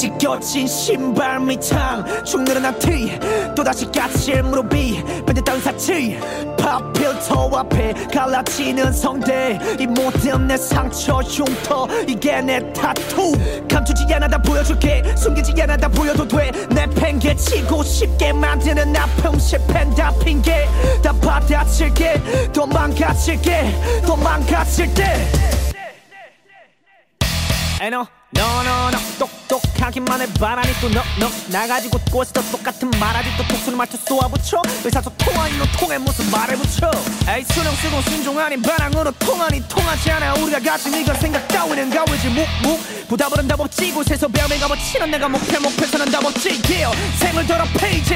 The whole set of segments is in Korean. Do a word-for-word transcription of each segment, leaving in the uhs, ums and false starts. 찢겨진 신발 밑창 축 늘은 앞뒤 또다시 까칠 무릎이 밴듯한 사치 파필터 앞에 갈라지는 성대 이 모든 내 상처 흉터 이게 내 타투 감추지 않아 다 보여줄게 숨기지 않아 다 보여도 돼 내 팽개치고 쉽게 만드는 아픔 실패 다 핑계 다 받아칠게 더 망가질게 더 망가질 때 I know No no no 똑똑하기만 해바라니 또 no no 나가지 곳곳에 또 똑같은 말하지 또 복수는 말투 쏘아붙여 의사소통화 이로 통해 무슨 말을 붙여 에이 수능 쓰고 순종 아닌 반항으로 통하니 통하지 않아 우리가 가진 이건 생각 따위는 가위지 묵묵 부답을 한다 법지고 세서 배움에 가버치는 내가 목표 목표서는 다 법지 yeah 생을 더러 페이지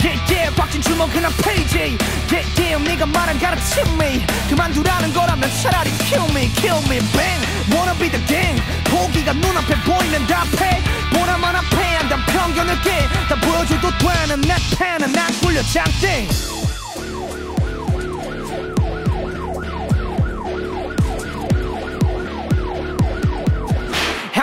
yeah yeah 박진 주먹 그냥 페이지 yeah yeah 네가 말한 가르침이 그만두라는 거라면 차라리 kill me kill me bang wanna be the gang 포기가 눈 앞에 보이면 답해 보라만 앞에 한단 편견을 깨 다 보여줘도 되는 내 팬은 안 굴려 장땡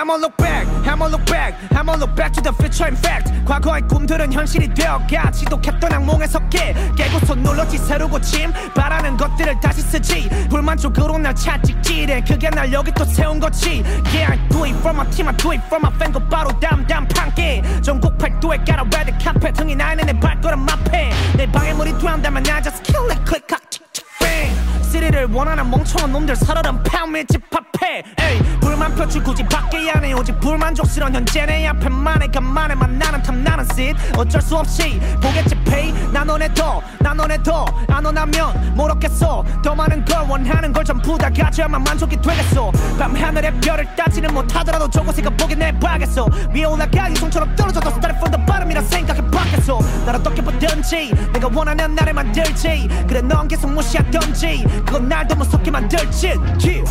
I'ma look back, I'ma look back, I'ma look back to the future in fact 과거의 꿈들은 현실이 되어가 지독했던 악몽에서 깨 깨고서 눌렀지 새로 고침 바라는 것들을 다시 쓰지 불만족으로 날 찾지 길에 그게 날 여기 또 세운 거지 Yeah I do it for my team I do it for my fan 곧바로 담담판게 전국 팔도에 깔아 레드 카펫 흥이 나는 내 발걸음 앞에 내 방해물이 된다면 I just kill it click cock tick tick bang 시리를 원하는 멍청한 놈들 살얼음 팸에 집합해 에이 불만 펴줄 굳이 밖에 안해 오직 불만족스러운 현재 내 앞에만에 간만에 만나는 탐나는 씬 어쩔 수 없이 보겠지 페이 나 너네 더 나 너네 더 안 원하면 뭘 얻겠어 더 많은 걸 원하는 걸 전부 다 가져야만 만족이 되겠어 밤하늘의 별을 따지는 못하더라도 저곳에 가보게 내봐야겠어 위에 올라가 이송처럼 떨어져도 started from the bottom이라 생각해봤겠어 날 어떻게 보든지 내가 원하는 나를 만들지 그래 넌 계속 무시하던지 그건 날 더 무섭게 만들지 yeah.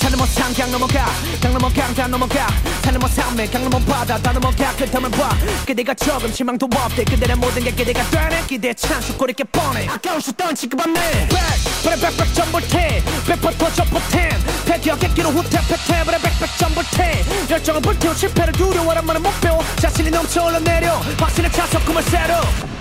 산 넘어 산 강 넘어가 강 넘어 강산 넘어가 산 넘어 산맥 강 넘어 바다 다 넘어가 그틈을 봐 그대가 적은 실망도 없대 그대는 모든 게 그대가 되네 기대에 찬 슛골이 꽤 뻔해 아까운 슛 던지고 밟네 백 브레 백백 전볼테 백퍼 터져 포텐 패기어 객기로 후퇴 패퇴 브레 백백 전볼테 열정을 불태워 실패를 두려워란 말은 못 배워 자신이 넘쳐 올라내려 확신을 차서 꿈을 새로